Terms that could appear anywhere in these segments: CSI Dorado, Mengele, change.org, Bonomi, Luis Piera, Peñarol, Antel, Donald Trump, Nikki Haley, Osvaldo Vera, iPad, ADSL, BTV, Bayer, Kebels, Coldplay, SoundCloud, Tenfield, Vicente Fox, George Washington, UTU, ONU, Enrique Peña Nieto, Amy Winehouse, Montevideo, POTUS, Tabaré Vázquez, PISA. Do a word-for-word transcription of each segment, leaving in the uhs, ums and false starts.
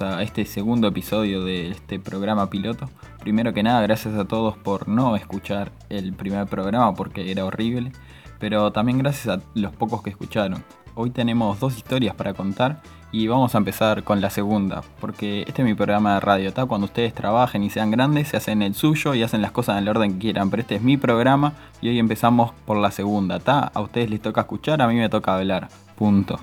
bienvenidos a este segundo episodio de este programa piloto. Primero que nada, gracias a todos por no escuchar el primer programa porque era horrible, pero también gracias a los pocos que escucharon. Hoy tenemos dos historias para contar y vamos a empezar con la segunda, porque este es mi programa de radio, ¿tá? Cuando ustedes trabajen y sean grandes, se hacen el suyo y hacen las cosas en el orden que quieran, pero este es mi programa y hoy empezamos por la segunda, ¿tá? A ustedes les toca escuchar, a mí me toca hablar, punto.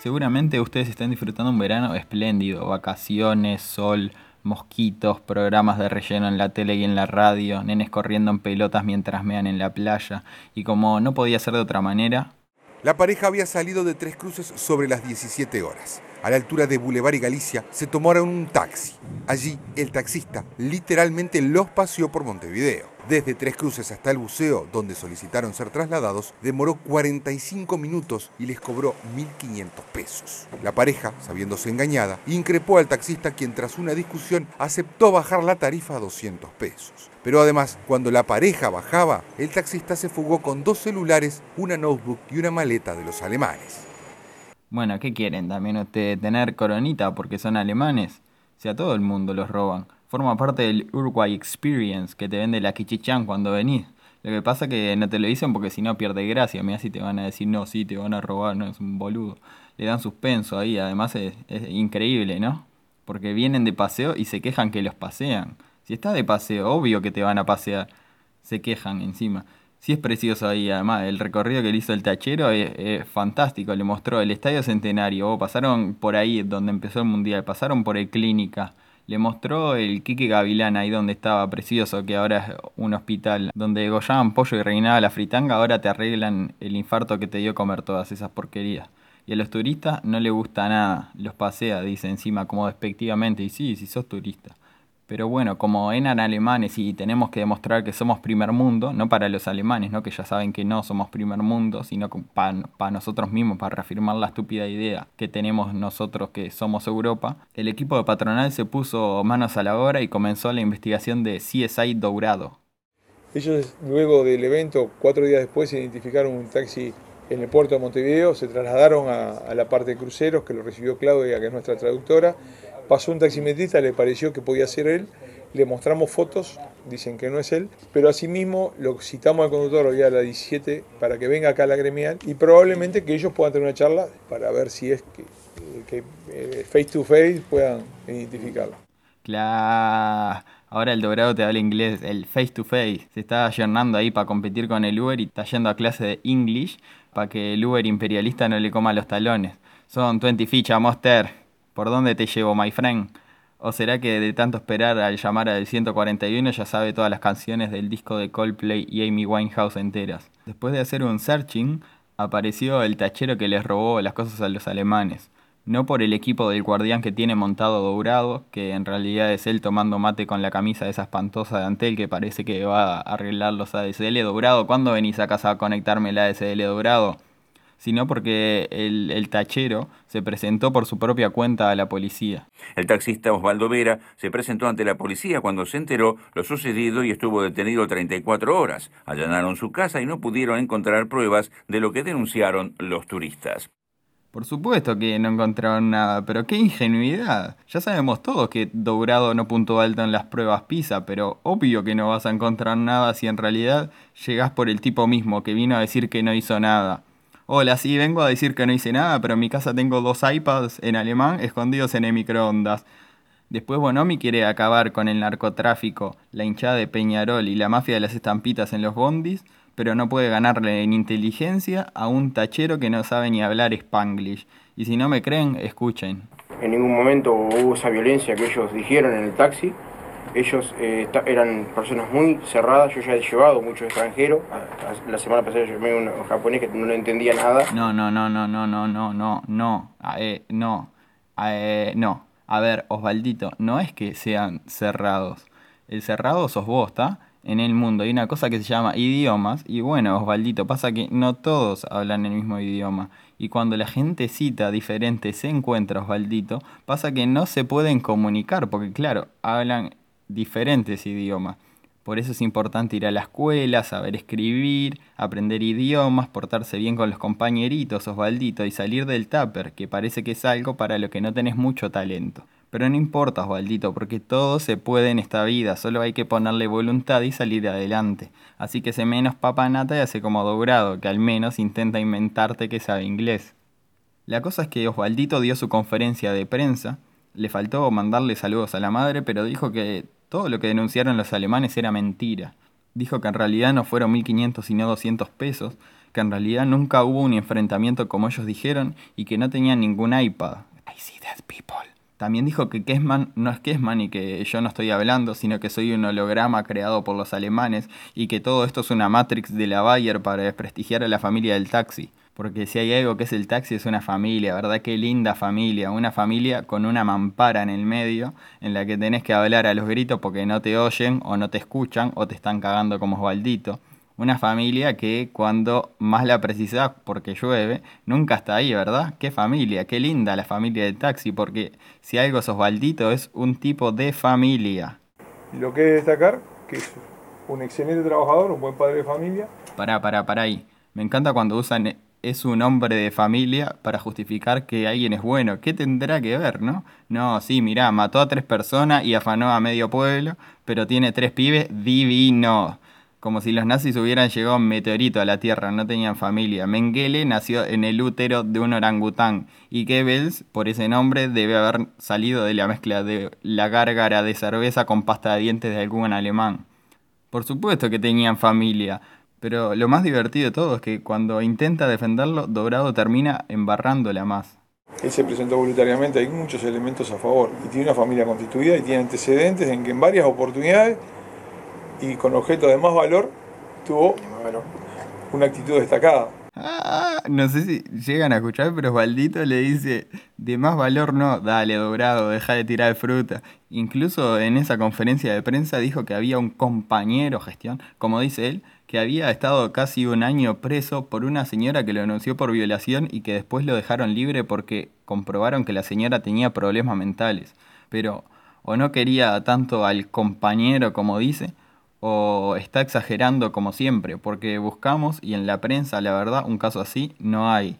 Seguramente ustedes están disfrutando un verano espléndido, vacaciones, sol, mosquitos, programas de relleno en la tele y en la radio, nenes corriendo en pelotas mientras mean en la playa, y como no podía ser de otra manera... La pareja había salido de Tres Cruces sobre las diecisiete horas. A la altura de Boulevard y Galicia se tomaron un taxi. Allí, el taxista literalmente los paseó por Montevideo. Desde Tres Cruces hasta el buceo, donde solicitaron ser trasladados, demoró cuarenta y cinco minutos y les cobró mil quinientos pesos. La pareja, sabiéndose engañada, increpó al taxista, quien tras una discusión aceptó bajar la tarifa a doscientos pesos. Pero además, cuando la pareja bajaba, el taxista se fugó con dos celulares, una notebook y una maleta de los alemanes. Bueno, ¿qué quieren? ¿También ustedes tener coronita porque son alemanes? Si a todo el mundo los roban. Forma parte del Uruguay Experience que te vende la Kichichan cuando venís. Lo que pasa es que no te lo dicen porque si no pierdes gracia. Mirá si te van a decir, no, sí, te van a robar, no, es un boludo. Le dan suspenso ahí, además es, es increíble, ¿no? Porque vienen de paseo y se quejan que los pasean. Si estás de paseo, obvio que te van a pasear. Se quejan encima. Sí, es precioso ahí, además, el recorrido que le hizo el tachero es, es fantástico. Le mostró el Estadio Centenario, oh, pasaron por ahí donde empezó el Mundial, pasaron por el Clínica. Le mostró el Quique Gavilán ahí donde estaba, precioso, que ahora es un hospital. Donde degollaban pollo y reinaba la fritanga, ahora te arreglan el infarto que te dio comer todas esas porquerías. Y a los turistas no le gusta nada, los pasea, dice encima, como despectivamente, y sí, si sos turista. Pero bueno, como eran alemanes y tenemos que demostrar que somos primer mundo, no para los alemanes, ¿no? Que ya saben que no somos primer mundo, sino para pa nosotros mismos, para reafirmar la estúpida idea que tenemos nosotros que somos Europa, el equipo de Patronal se puso manos a la obra y comenzó la investigación de C S I Dorado. Ellos, luego del evento, cuatro días después, identificaron un taxi en el puerto de Montevideo, se trasladaron a, a la parte de cruceros, que lo recibió Claudia, que es nuestra traductora. Pasó un taximetrista, le pareció que podía ser él, le mostramos fotos, dicen que no es él, pero asimismo lo citamos al conductor hoy a las diecisiete para que venga acá a la gremial y probablemente que ellos puedan tener una charla para ver si es que, que eh, face to face puedan identificarlo. Claro, ahora el Dorado te habla inglés, el face to face, se está ayornando ahí para competir con el Uber y está yendo a clase de English para que el Uber imperialista no le coma los talones. Son veinte fichas, monster. ¿Por dónde te llevo, my friend? ¿O será que de tanto esperar al llamar al ciento cuarenta y uno ya sabe todas las canciones del disco de Coldplay y Amy Winehouse enteras? Después de hacer un searching, apareció el tachero que les robó las cosas a los alemanes. No por el equipo del guardián que tiene montado Dorado, que en realidad es él tomando mate con la camisa esa espantosa de Antel que parece que va a arreglar los A D S L. Dorado, ¿cuándo venís a casa a conectarme el A D S L Dorado? Sino porque el, el tachero se presentó por su propia cuenta a la policía. El taxista Osvaldo Vera se presentó ante la policía cuando se enteró lo sucedido y estuvo detenido treinta y cuatro horas. Allanaron su casa y no pudieron encontrar pruebas de lo que denunciaron los turistas. Por supuesto que no encontraron nada, pero qué ingenuidad. Ya sabemos todos que Dorado no puntó alto en las pruebas PISA, pero obvio que no vas a encontrar nada si en realidad llegás por el tipo mismo que vino a decir que no hizo nada. Hola, sí, vengo a decir que no hice nada, pero en mi casa tengo dos iPads en alemán escondidos en el microondas. Después Bonomi quiere acabar con el narcotráfico, la hinchada de Peñarol y la mafia de las estampitas en los bondis, pero no puede ganarle en inteligencia a un tachero que no sabe ni hablar spanglish. Y si no me creen, escuchen. En ningún momento hubo esa violencia que ellos dijeron en el taxi. Ellos eh, eran personas muy cerradas, yo ya he llevado muchos extranjeros. La semana pasada yo llevé un japonés que no le entendía nada. No, no, no, no, no, no, no, no, no, eh, no, eh, no. A ver, Osvaldito, no es que sean cerrados. El cerrado sos vos, ¿está? En el mundo hay una cosa que se llama idiomas. Y bueno, Osvaldito, pasa que no todos hablan el mismo idioma. Y cuando la gente cita diferente se encuentra, Osvaldito, pasa que no se pueden comunicar, porque claro, hablan diferentes idiomas. Por eso es importante ir a la escuela, saber escribir, aprender idiomas, portarse bien con los compañeritos, Osvaldito, y salir del tupper, que parece que es algo para lo que no tenés mucho talento. Pero no importa, Osvaldito, porque todo se puede en esta vida, solo hay que ponerle voluntad y salir adelante. Así que sé menos papanata y hace como Dobrado, que al menos intenta inventarte que sabe inglés. La cosa es que Osvaldito dio su conferencia de prensa, le faltó mandarle saludos a la madre, pero dijo que todo lo que denunciaron los alemanes era mentira. Dijo que en realidad no fueron mil quinientos sino doscientos pesos, que en realidad nunca hubo un enfrentamiento como ellos dijeron y que no tenían ningún iPad. I see dead people. También dijo que Kessman no es Kessman y que yo no estoy hablando, sino que soy un holograma creado por los alemanes y que todo esto es una Matrix de la Bayer para desprestigiar a la familia del taxi. Porque si hay algo que es el taxi es una familia, ¿verdad? Qué linda familia, una familia con una mampara en el medio en la que tenés que hablar a los gritos porque no te oyen o no te escuchan o te están cagando como Osvaldito. Una familia que cuando más la precisás porque llueve, nunca está ahí, ¿verdad? Qué familia, qué linda la familia del taxi, porque si algo es Osvaldito es un tipo de familia. Lo que destacar, que es un excelente trabajador, un buen padre de familia. Pará, pará, pará ahí. Me encanta cuando usan es un hombre de familia para justificar que alguien es bueno. ¿Qué tendrá que ver, no? No, sí, mirá, mató a tres personas y afanó a medio pueblo, pero tiene tres pibes divinos. Como si los nazis hubieran llegado un meteorito a la Tierra, no tenían familia. Mengele nació en el útero de un orangután y Kebels, por ese nombre, debe haber salido de la mezcla de la gárgara de cerveza con pasta de dientes de algún alemán. Por supuesto que tenían familia, pero lo más divertido de todo es que cuando intenta defenderlo, Dorado termina embarrándola más. Él se presentó voluntariamente, hay muchos elementos a favor, y tiene una familia constituida y tiene antecedentes en que en varias oportunidades y con objeto de más valor, tuvo una actitud destacada. Ah, no sé si llegan a escuchar, pero Osvaldito le dice, de más valor no, dale Dobrado, deja de tirar fruta. Incluso en esa conferencia de prensa dijo que había un compañero gestión, como dice él, que había estado casi un año preso por una señora que lo denunció por violación y que después lo dejaron libre porque comprobaron que la señora tenía problemas mentales. Pero o no quería tanto al compañero como dice, o está exagerando como siempre, porque buscamos y en la prensa, la verdad, un caso así no hay.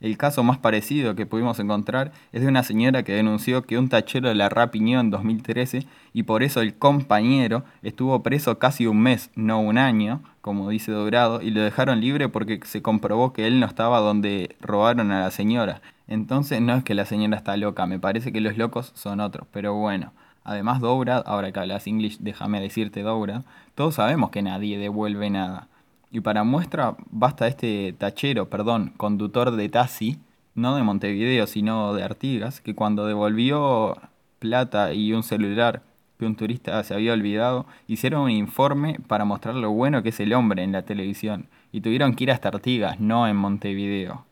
El caso más parecido que pudimos encontrar es de una señora que denunció que un tachero la rapiñó en dos mil trece y por eso el compañero estuvo preso casi un mes, no un año, como dice Dorado, y lo dejaron libre porque se comprobó que él no estaba donde robaron a la señora. Entonces no es que la señora está loca, me parece que los locos son otros, pero bueno. Además, Dobra, ahora que hablas English, déjame decirte, Dobra, todos sabemos que nadie devuelve nada. Y para muestra, basta este tachero, perdón, conductor de taxi, no de Montevideo, sino de Artigas, que cuando devolvió plata y un celular que un turista se había olvidado, hicieron un informe para mostrar lo bueno que es el hombre en la televisión. Y tuvieron que ir hasta Artigas, no en Montevideo.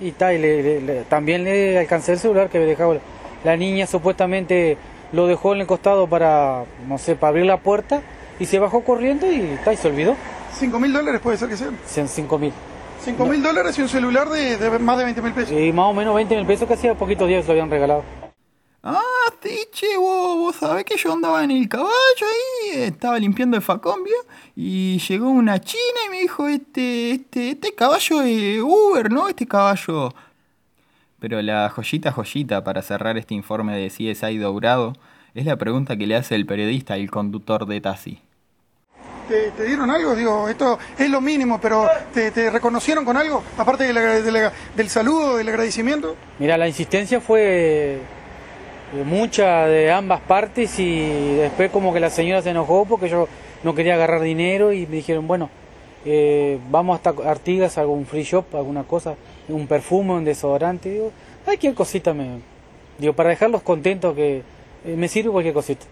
Y, ta, y le, le, le, también le alcancé el celular que dejaba la, la niña supuestamente. Lo dejó en el costado para, no sé, para abrir la puerta y se bajó corriendo y, y se olvidó. ¿Cinco mil dólares puede ser que sean? Sean cinco mil. ¿Cinco mil no. dólares y un celular de, de más de veinte mil pesos? Sí, más o menos veinte mil pesos que hacía poquitos días lo habían regalado. Ah, tiche, vos, vos sabés que yo andaba en el caballo ahí, estaba limpiando el facón, ¿vio? Y llegó una china y me dijo, este, este, este caballo es Uber, ¿no? Este caballo... Pero la joyita joyita para cerrar este informe de C S I Dorado es la pregunta que le hace el periodista al conductor de taxi. ¿Te, te dieron algo? Digo, esto es lo mínimo, pero ¿te, te reconocieron con algo? Aparte de la, de la, del saludo, del agradecimiento. Mira, la insistencia fue mucha de ambas partes y después como que la señora se enojó porque yo no quería agarrar dinero y me dijeron, bueno, eh, vamos hasta Artigas, algún free shop, alguna cosa. Un perfume, un desodorante, digo, cualquier cosita me... Digo, para dejarlos contentos que eh, me sirve cualquier cosita.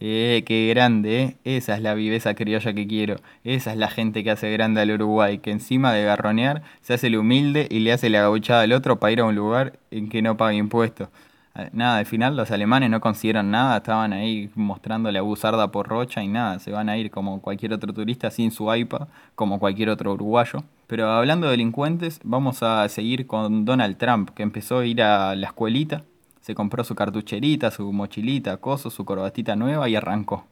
Eh, qué grande, ¿eh? Esa es la viveza criolla que quiero. Esa es la gente que hace grande al Uruguay, que encima de garronear se hace el humilde y le hace la gauchada al otro para ir a un lugar en que no pague impuestos. Nada, al final los alemanes no consiguieron nada, estaban ahí mostrando la buzarda porrocha y nada, se van a ir como cualquier otro turista sin su iPad, como cualquier otro uruguayo. Pero hablando de delincuentes, vamos a seguir con Donald Trump, que empezó a ir a la escuelita, se compró su cartucherita, su mochilita, coso, su corbatita nueva y arrancó.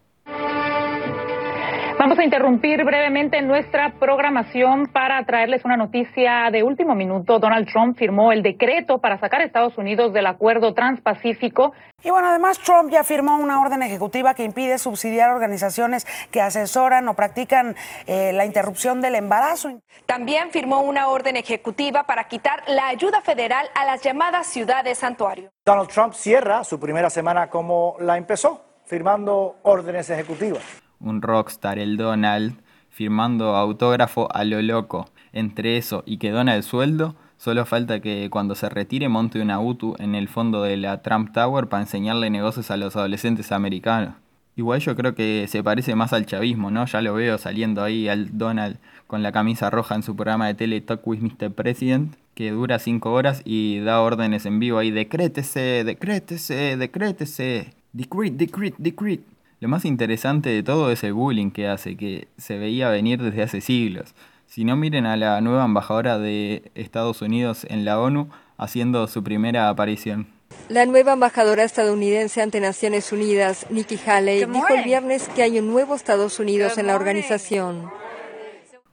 Vamos a interrumpir brevemente nuestra programación para traerles una noticia de último minuto. Donald Trump firmó el decreto para sacar a Estados Unidos del acuerdo transpacífico. Y bueno, además Trump ya firmó una orden ejecutiva que impide subsidiar organizaciones que asesoran o practican eh, la interrupción del embarazo. También firmó una orden ejecutiva para quitar la ayuda federal a las llamadas ciudades santuario. Donald Trump cierra su primera semana como la empezó, firmando órdenes ejecutivas. Un rockstar, el Donald, firmando autógrafo a lo loco. Entre eso y que dona el sueldo, solo falta que cuando se retire monte una U T U en el fondo de la Trump Tower para enseñarle negocios a los adolescentes americanos. Igual yo creo que se parece más al chavismo, ¿no? Ya lo veo saliendo ahí al Donald con la camisa roja en su programa de tele Talk with mister President, que dura cinco horas y da órdenes en vivo ahí. Decrétese, decrétese, decrétese. Decrete, decrete, decrete. Lo más interesante de todo es el bullying que hace, que se veía venir desde hace siglos. Si no, miren a la nueva embajadora de Estados Unidos en la ONU haciendo su primera aparición. La nueva embajadora estadounidense ante Naciones Unidas, Nikki Haley, dijo el viernes que hay un nuevo Estados Unidos en la organización.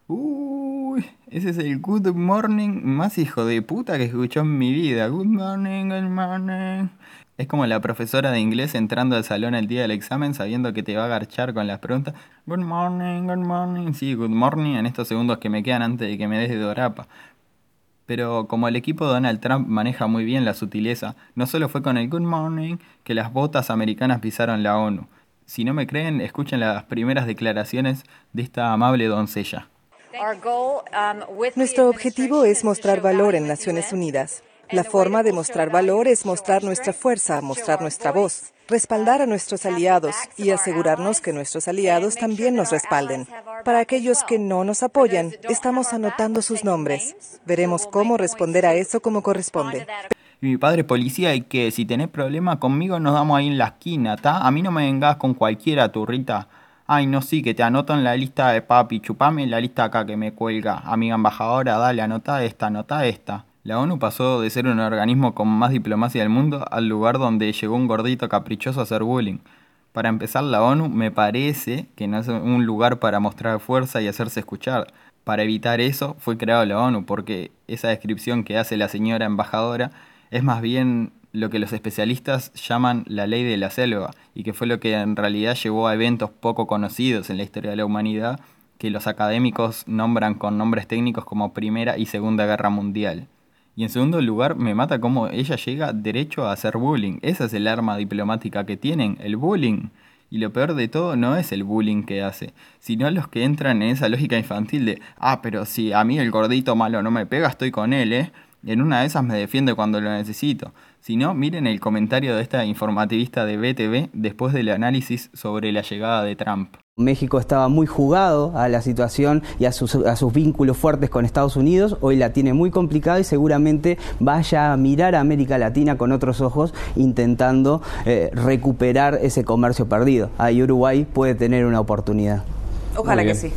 Uy, ese es el good morning más hijo de puta que escuchó en mi vida. Good morning, good morning. Es como la profesora de inglés entrando al salón el día del examen sabiendo que te va a garchar con las preguntas. Good morning, good morning. Sí, good morning en estos segundos que me quedan antes de que me des de dorapa. Pero como el equipo de Donald Trump maneja muy bien la sutileza, no solo fue con el good morning que las botas americanas pisaron la ONU. Si no me creen, escuchen las primeras declaraciones de esta amable doncella. Nuestro objetivo es mostrar valor en Naciones Unidas. La forma de mostrar valor es mostrar nuestra fuerza, mostrar nuestra voz, respaldar a nuestros aliados y asegurarnos que nuestros aliados también nos respalden. Para aquellos que no nos apoyan, estamos anotando sus nombres. Veremos cómo responder a eso como corresponde. Mi padre policía, y que si tenés problemas conmigo nos damos ahí en la esquina, ¿tá? A mí no me vengas con cualquiera, turrita. Ay, no, sí, que te anoto en la lista de papi, chupame la lista acá que me cuelga. Amiga embajadora, dale, anota esta, anota esta. La ONU pasó de ser un organismo con más diplomacia del mundo al lugar donde llegó un gordito caprichoso a hacer bullying. Para empezar, la ONU me parece que no es un lugar para mostrar fuerza y hacerse escuchar. Para evitar eso fue creada la ONU, porque esa descripción que hace la señora embajadora es más bien lo que los especialistas llaman la ley de la selva, y que fue lo que en realidad llevó a eventos poco conocidos en la historia de la humanidad, que los académicos nombran con nombres técnicos como Primera y Segunda Guerra Mundial. Y en segundo lugar, me mata cómo ella llega derecho a hacer bullying. Esa es el arma diplomática que tienen, el bullying. Y lo peor de todo no es el bullying que hace, sino los que entran en esa lógica infantil de ah, pero si a mí el gordito malo no me pega, estoy con él, ¿eh? En una de esas me defiende cuando lo necesito. Si no, miren el comentario de esta informativista de B T V después del análisis sobre la llegada de Trump. México estaba muy jugado a la situación y a sus, a sus vínculos fuertes con Estados Unidos. Hoy la tiene muy complicada y seguramente vaya a mirar a América Latina con otros ojos intentando eh, recuperar ese comercio perdido. Ahí Uruguay puede tener una oportunidad. Ojalá que sí.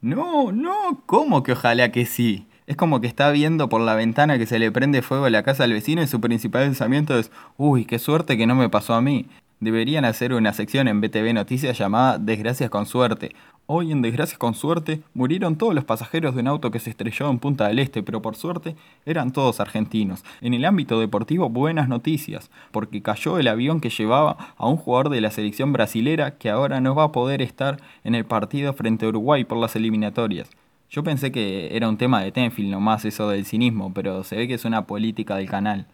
No, no, ¿cómo que ojalá que sí? Es como que está viendo por la ventana que se le prende fuego a la casa al vecino y su principal pensamiento es uy, qué suerte que no me pasó a mí. Deberían hacer una sección en B T V Noticias llamada Desgracias con Suerte. Hoy en Desgracias con Suerte murieron todos los pasajeros de un auto que se estrelló en Punta del Este, pero por suerte eran todos argentinos. En el ámbito deportivo, buenas noticias, porque cayó el avión que llevaba a un jugador de la selección brasilera que ahora no va a poder estar en el partido frente a Uruguay por las eliminatorias. Yo pensé que era un tema de Tenfield nomás eso del cinismo, pero se ve que es una política del canal.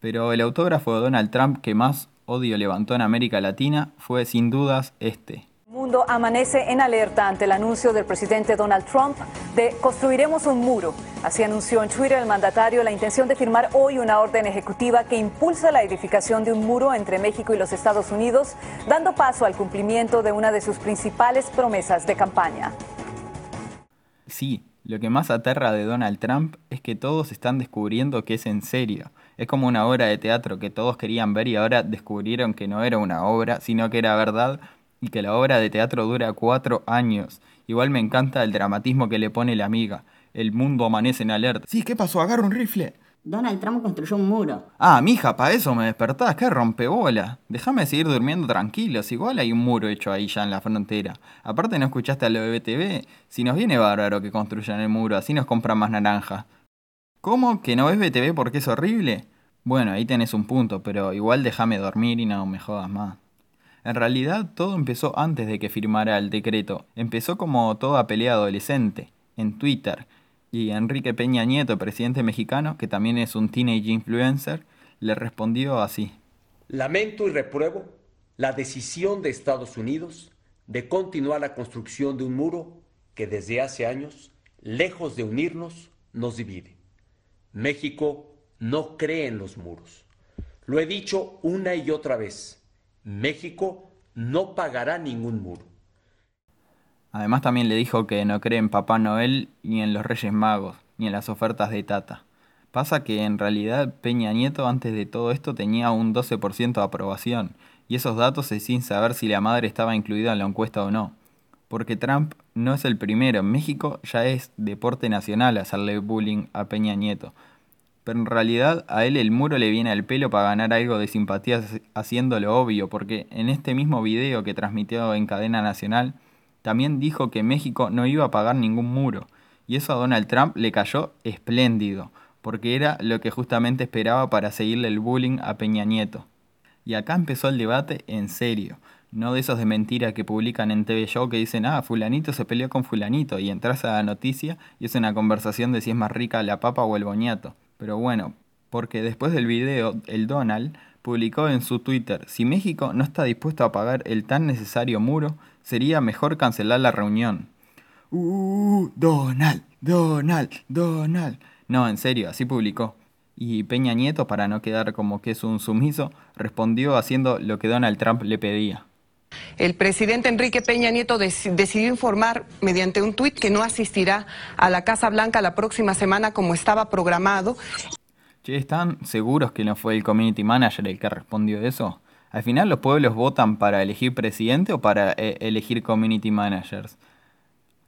Pero el autógrafo de Donald Trump que más odio levantó en América Latina fue sin dudas este. El mundo amanece en alerta ante el anuncio del presidente Donald Trump de construiremos un muro. Así anunció en Twitter el mandatario la intención de firmar hoy una orden ejecutiva que impulsa la edificación de un muro entre México y los Estados Unidos, dando paso al cumplimiento de una de sus principales promesas de campaña. Sí, lo que más aterra de Donald Trump es que todos están descubriendo que es en serio. Es como una obra de teatro que todos querían ver y ahora descubrieron que no era una obra, sino que era verdad y que la obra de teatro dura cuatro años. Igual me encanta el dramatismo que le pone la amiga. El mundo amanece en alerta. Sí, ¿qué pasó? Agarra un rifle. Donald Trump construyó un muro. Ah, mija, para eso me despertás, qué rompebola. Déjame seguir durmiendo tranquilos, igual hay un muro hecho ahí ya en la frontera. Aparte no escuchaste a lo de B T V, si nos viene bárbaro que construyan el muro, así nos compran más naranja. ¿Cómo? ¿Que no ves B T V porque es horrible? Bueno, ahí tenés un punto, pero igual déjame dormir y no me jodas más. En realidad todo empezó antes de que firmara el decreto. Empezó como toda pelea adolescente, en Twitter. Y Enrique Peña Nieto, presidente mexicano, que también es un teenage influencer, le respondió así. Lamento y repruebo la decisión de Estados Unidos de continuar la construcción de un muro que desde hace años, lejos de unirnos, nos divide. México no cree en los muros. Lo he dicho una y otra vez. México no pagará ningún muro. Además también le dijo que no cree en Papá Noel, ni en los Reyes Magos, ni en las ofertas de Tata. Pasa que en realidad Peña Nieto antes de todo esto tenía un doce por ciento de aprobación, y esos datos es sin saber si la madre estaba incluida en la encuesta o no. Porque Trump no es el primero, en México ya es deporte nacional hacerle bullying a Peña Nieto. Pero en realidad a él el muro le viene al pelo para ganar algo de simpatía haciéndolo obvio, porque en este mismo video que transmitió en cadena nacional, también dijo que México no iba a pagar ningún muro, y eso a Donald Trump le cayó espléndido, porque era lo que justamente esperaba para seguirle el bullying a Peña Nieto. Y acá empezó el debate en serio, no de esos de mentira que publican en T V Show que dicen ah, fulanito se peleó con fulanito, y entras a la noticia y es una conversación de si es más rica la papa o el boñato. Pero bueno, porque después del video, el Donald publicó en su Twitter, si México no está dispuesto a pagar el tan necesario muro, sería mejor cancelar la reunión. Uh, Donald, Donald, Donald. No, en serio, así publicó. Y Peña Nieto, para no quedar como que es un sumiso, respondió haciendo lo que Donald Trump le pedía. El presidente Enrique Peña Nieto dec- decidió informar mediante un tuit que no asistirá a la Casa Blanca la próxima semana como estaba programado. Che, ¿están seguros que no fue el community manager el que respondió eso? Al final los pueblos votan para elegir presidente o para e- elegir community managers.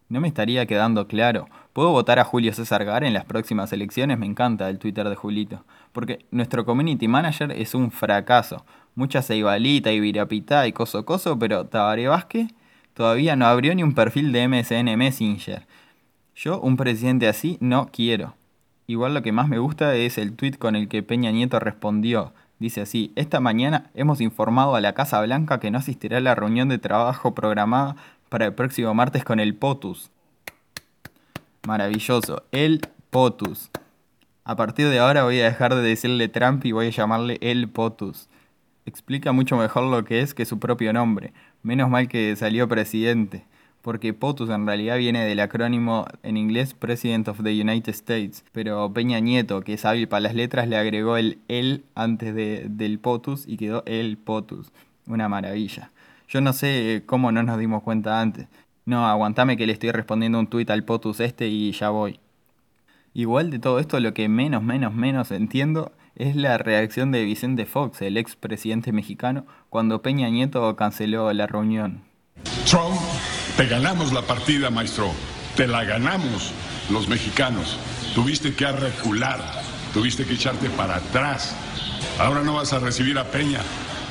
No me estaría quedando claro. ¿Puedo votar a Julio César Gar en las próximas elecciones? Me encanta el Twitter de Julito. Porque nuestro community manager es un fracaso. Mucha ceibalita y virapitá y coso coso, pero Tabaré Vázquez todavía no abrió ni un perfil de M S N Messenger. Yo un presidente así no quiero. Igual lo que más me gusta es el tuit con el que Peña Nieto respondió. Dice así, esta mañana hemos informado a la Casa Blanca que no asistirá a la reunión de trabajo programada para el próximo martes con el POTUS. Maravilloso, el POTUS. A partir de ahora voy a dejar de decirle Trump y voy a llamarle el POTUS. Explica mucho mejor lo que es que su propio nombre. Menos mal que salió presidente. Porque POTUS en realidad viene del acrónimo en inglés President of the United States, pero Peña Nieto, que es hábil para las letras, le agregó el el antes de, del POTUS y quedó el POTUS. Una maravilla. Yo no sé cómo no nos dimos cuenta antes. No, aguantame que le estoy respondiendo un tuit al POTUS este y ya voy. Igual de todo esto lo que menos, menos, menos entiendo es la reacción de Vicente Fox, el ex presidente mexicano, cuando Peña Nieto canceló la reunión. Trump, te ganamos la partida, maestro. Te la ganamos los mexicanos. Tuviste que recular, tuviste que echarte para atrás. Ahora no vas a recibir a Peña.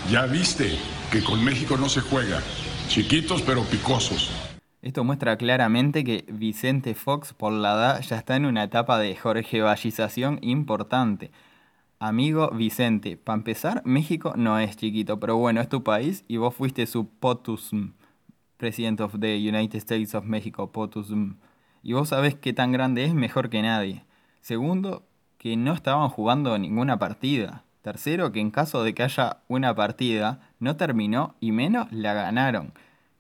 Ya viste que con México no se juega. Chiquitos pero picosos. Esto muestra claramente que Vicente Fox, por la edad, ya está en una etapa de jorgevallización importante. Amigo Vicente, para empezar, México no es chiquito, pero bueno, es tu país y vos fuiste su POTUS, President of the United States of Mexico, POTUS, y vos sabés qué tan grande es mejor que nadie. Segundo, que no estaban jugando ninguna partida. Tercero, que en caso de que haya una partida, no terminó y menos la ganaron.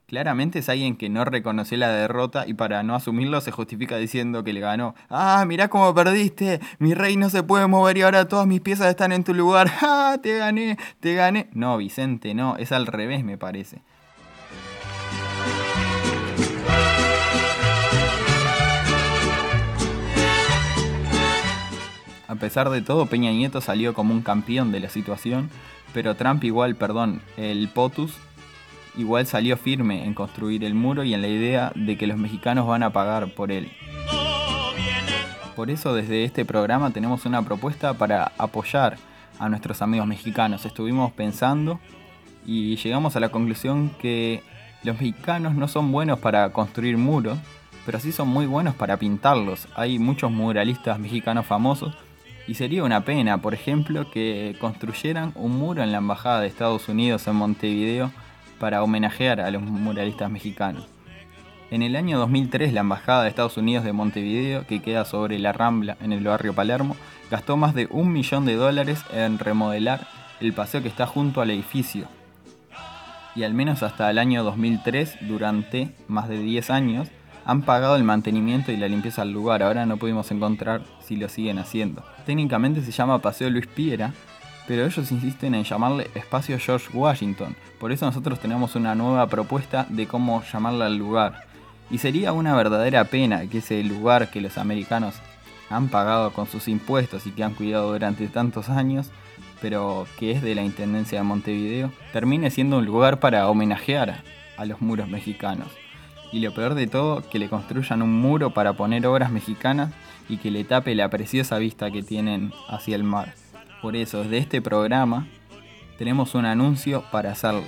Claramente es alguien que no reconoció la derrota y para no asumirlo se justifica diciendo que le ganó. ¡Ah, mirá cómo perdiste! Mi rey no se puede mover y ahora todas mis piezas están en tu lugar. ¡Ah, te gané! ¡Te gané! No, Vicente, no. Es al revés, me parece. A pesar de todo, Peña Nieto salió como un campeón de la situación, pero Trump igual, perdón, el POTUS, igual salió firme en construir el muro y en la idea de que los mexicanos van a pagar por él. Por eso desde este programa tenemos una propuesta para apoyar a nuestros amigos mexicanos. Estuvimos pensando y llegamos a la conclusión que los mexicanos no son buenos para construir muros, pero sí son muy buenos para pintarlos. Hay muchos muralistas mexicanos famosos y sería una pena, por ejemplo, que construyeran un muro en la Embajada de Estados Unidos en Montevideo para homenajear a los muralistas mexicanos. En el año dos mil tres, la Embajada de Estados Unidos de Montevideo, que queda sobre la Rambla en el barrio Palermo, gastó más de un millón de dólares en remodelar el paseo que está junto al edificio. Y al menos hasta el año dos mil tres, durante más de diez años, han pagado el mantenimiento y la limpieza del lugar. Ahora no pudimos encontrar si lo siguen haciendo. Técnicamente se llama Paseo Luis Piera, pero ellos insisten en llamarle Espacio George Washington. Por eso nosotros tenemos una nueva propuesta de cómo llamarle al lugar. Y sería una verdadera pena que ese lugar que los americanos han pagado con sus impuestos y que han cuidado durante tantos años, pero que es de la Intendencia de Montevideo, termine siendo un lugar para homenajear a los muros mexicanos. Y lo peor de todo, que le construyan un muro para poner obras mexicanas y que le tape la preciosa vista que tienen hacia el mar. Por eso, desde este programa, tenemos un anuncio para hacerles.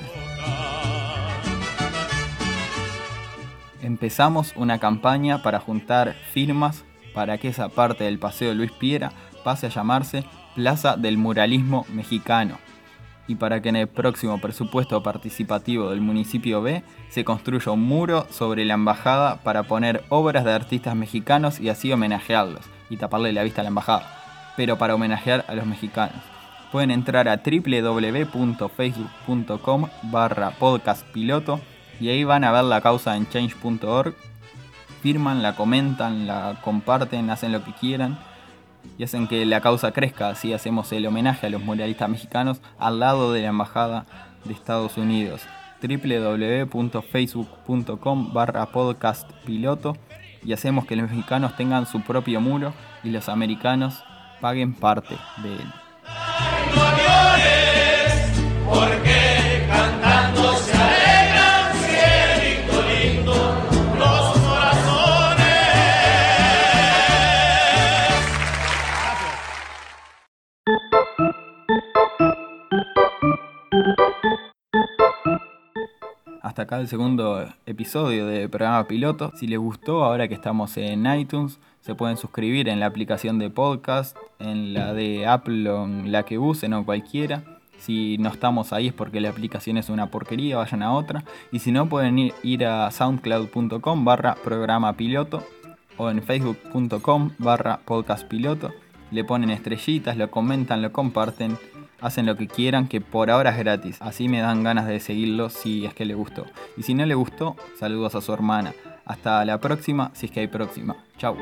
Empezamos una campaña para juntar firmas para que esa parte del Paseo Luis Piera pase a llamarse Plaza del Muralismo Mexicano. Y para que en el próximo presupuesto participativo del municipio B se construya un muro sobre la embajada para poner obras de artistas mexicanos y así homenajearlos y taparle la vista a la embajada, pero para homenajear a los mexicanos. Pueden entrar a doble u doble u doble u punto facebook punto com barra podcast piloto y ahí van a ver la causa en change punto org. Firman, la comentan, la comparten, hacen lo que quieran y hacen que la causa crezca. Así hacemos el homenaje a los muralistas mexicanos al lado de la Embajada de Estados Unidos. doble u doble u doble u punto facebook punto com barra podcast piloto y hacemos que los mexicanos tengan su propio muro y los americanos paguen parte de él. No llores, porque cantando se alegran, cielito lindo, los corazones. Hasta acá el segundo episodio de programa piloto. Si les gustó, ahora que estamos en iTunes, se pueden suscribir en la aplicación de podcast, en la de Apple o en la que usen o cualquiera. Si no estamos ahí es porque la aplicación es una porquería, vayan a otra. Y si no, pueden ir, ir a soundcloud punto com barra programa piloto o en facebook punto com barra podcast piloto. Le ponen estrellitas, lo comentan, lo comparten, hacen lo que quieran, que por ahora es gratis. Así me dan ganas de seguirlo si es que le gustó. Y si no le gustó, saludos a su hermana. Hasta la próxima, si es que hay próxima. Chau.